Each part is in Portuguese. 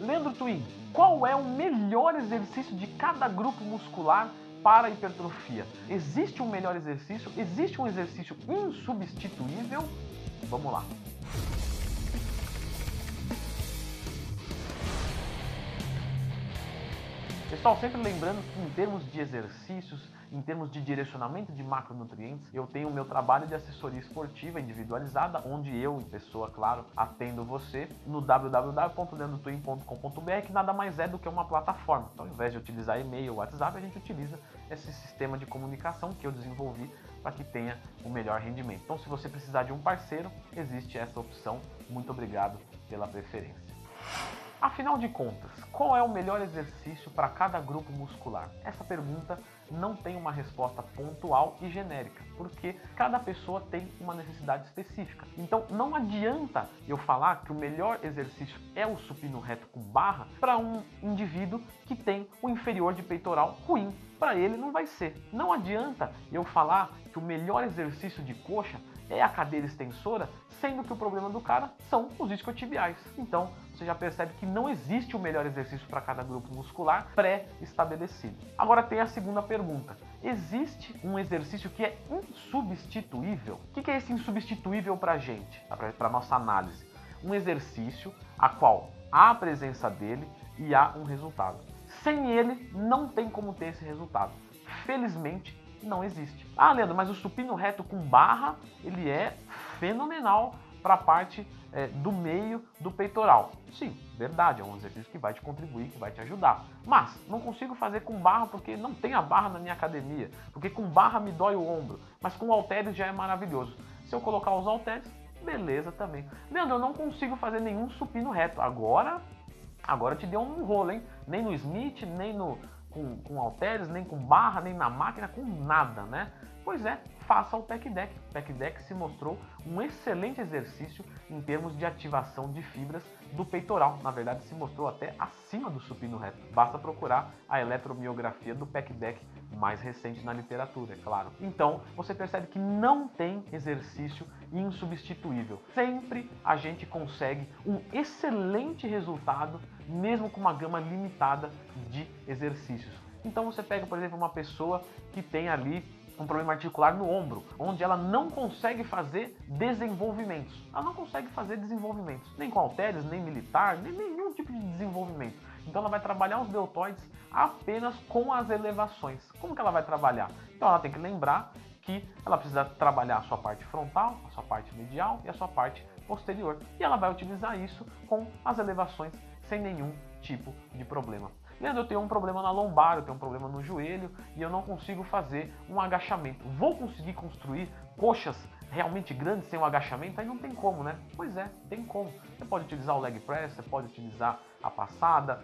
Leandro Twin, qual é o melhor exercício de cada grupo muscular para a hipertrofia? Existe um melhor exercício? Existe um exercício insubstituível? Vamos lá! Pessoal, sempre lembrando que em termos de exercícios, em termos de direcionamento de macronutrientes, eu tenho o meu trabalho de assessoria esportiva individualizada, onde eu, em pessoa, claro, atendo você no www.leandrotwin.com.br, que nada mais é do que uma plataforma. Então, ao invés de utilizar e-mail ou WhatsApp, a gente utiliza esse sistema de comunicação que eu desenvolvi para que tenha o melhor rendimento. Então, se você precisar de um parceiro, existe essa opção. Muito obrigado pela preferência. Afinal de contas, qual é o melhor exercício para cada grupo muscular? Essa pergunta não tem uma resposta pontual e genérica, porque cada pessoa tem uma necessidade específica. Então não adianta eu falar que o melhor exercício é o supino reto com barra para um indivíduo que tem o inferior de peitoral ruim. Para ele não vai ser. Não adianta eu falar que o melhor exercício de coxa é a cadeira extensora, sendo que o problema do cara são os isquiotibiais. Então, você já percebe que não existe o melhor exercício para cada grupo muscular pré-estabelecido. Agora tem a segunda pergunta. Existe um exercício que é insubstituível? O que é esse insubstituível para a gente, para a nossa análise? Um exercício a qual há a presença dele e há um resultado. Sem ele, não tem como ter esse resultado. Felizmente, não existe. Ah, Leandro, mas o supino reto com barra, ele é fenomenal para a parte do meio do peitoral. Sim, verdade, é um exercício que vai te contribuir, que vai te ajudar. Mas não consigo fazer com barra porque não tem a barra na minha academia, porque com barra me dói o ombro, mas com halteres já é maravilhoso. Se eu colocar os halteres, beleza também. Leandro, eu não consigo fazer nenhum supino reto. Agora eu te dei um rolo, hein? Nem no Smith, nem no... com halteres, nem com barra, nem na máquina, com nada, né? Pois é, faça o PEC-DEC. O PEC-DEC se mostrou um excelente exercício em termos de ativação de fibras do peitoral. Na verdade, se mostrou até acima do supino reto. Basta procurar a eletromiografia do PEC-DEC mais recente na literatura, é claro. Então, você percebe que não tem exercício insubstituível. Sempre a gente consegue um excelente resultado, mesmo com uma gama limitada de exercícios. Então, você pega, por exemplo, uma pessoa que tem ali um problema articular no ombro, onde ela não consegue fazer desenvolvimentos. Ela não consegue fazer desenvolvimentos, nem com halteres, nem militar, nem nenhum tipo de desenvolvimento. Então ela vai trabalhar os deltoides apenas com as elevações. Como que ela vai trabalhar? Então ela tem que lembrar que ela precisa trabalhar a sua parte frontal, a sua parte medial e a sua parte posterior. E ela vai utilizar isso com as elevações sem nenhum tipo de problema. Leandro, eu tenho um problema na lombar, eu tenho um problema no joelho e eu não consigo fazer um agachamento. Vou conseguir construir coxas realmente grandes sem um agachamento? Aí não tem como, né? Pois é, tem como. Você pode utilizar o leg press, você pode utilizar a passada,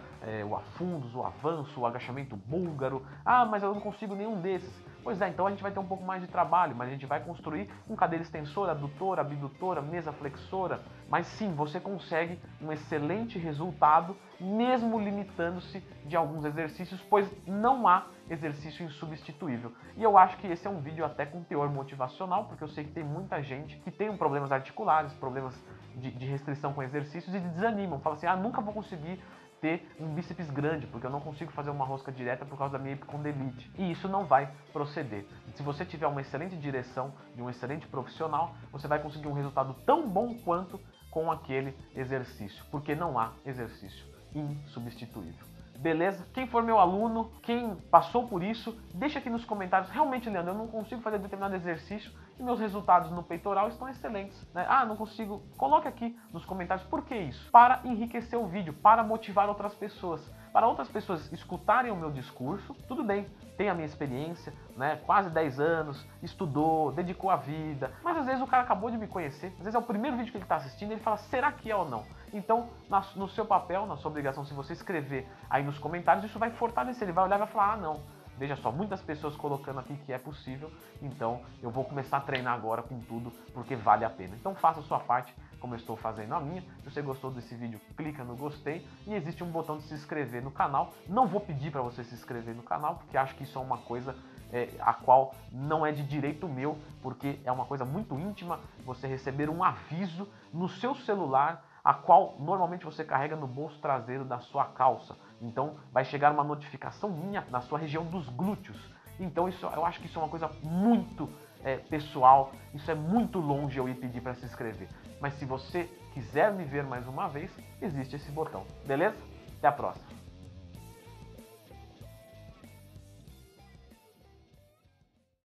o afundos, o avanço, o agachamento búlgaro. Ah, mas eu não consigo nenhum desses. Pois é, então a gente vai ter um pouco mais de trabalho, mas a gente vai construir com cadeira extensora, adutora, abdutora, mesa flexora. Mas sim, você consegue um excelente resultado, mesmo limitando-se de alguns exercícios, pois não há exercício insubstituível. E eu acho que esse é um vídeo até com teor motivacional, porque eu sei que tem muita gente que tem problemas articulares, problemas de restrição com exercícios e desanimam. Fala assim, ah, nunca vou conseguir ter um bíceps grande, porque eu não consigo fazer uma rosca direta por causa da minha epicondilite. E isso não vai proceder. Se você tiver uma excelente direção de um excelente profissional, você vai conseguir um resultado tão bom quanto com aquele exercício, porque não há exercício insubstituível. Beleza? Quem for meu aluno, quem passou por isso, deixa aqui nos comentários. Realmente, Leandro, eu não consigo fazer determinado exercício e meus resultados no peitoral estão excelentes, né? Ah, não consigo. Coloque aqui nos comentários por que isso. Para enriquecer o vídeo, para motivar outras pessoas. Para outras pessoas escutarem o meu discurso, tudo bem, tem a minha experiência, né? Quase 10 anos, estudou, dedicou a vida, mas às vezes o cara acabou de me conhecer, às vezes é o primeiro vídeo que ele está assistindo e ele fala, será que é ou não? Então, no seu papel, na sua obrigação, se você escrever aí nos comentários, isso vai fortalecer, ele vai olhar e vai falar, ah não, veja só, muitas pessoas colocando aqui que é possível, então eu vou começar a treinar agora com tudo, porque vale a pena. Então faça a sua parte, como eu estou fazendo a minha. Se você gostou desse vídeo, clica no gostei e existe um botão de se inscrever no canal. Não vou pedir para você se inscrever no canal, porque acho que isso é uma coisa a qual não é de direito meu, porque é uma coisa muito íntima você receber um aviso no seu celular a qual normalmente você carrega no bolso traseiro da sua calça. Então vai chegar uma notificação minha na sua região dos glúteos. Então isso, eu acho que isso é uma coisa muito pessoal, isso é muito longe eu ir pedir para se inscrever. Mas se você quiser me ver mais uma vez, existe esse botão, beleza? Até a próxima!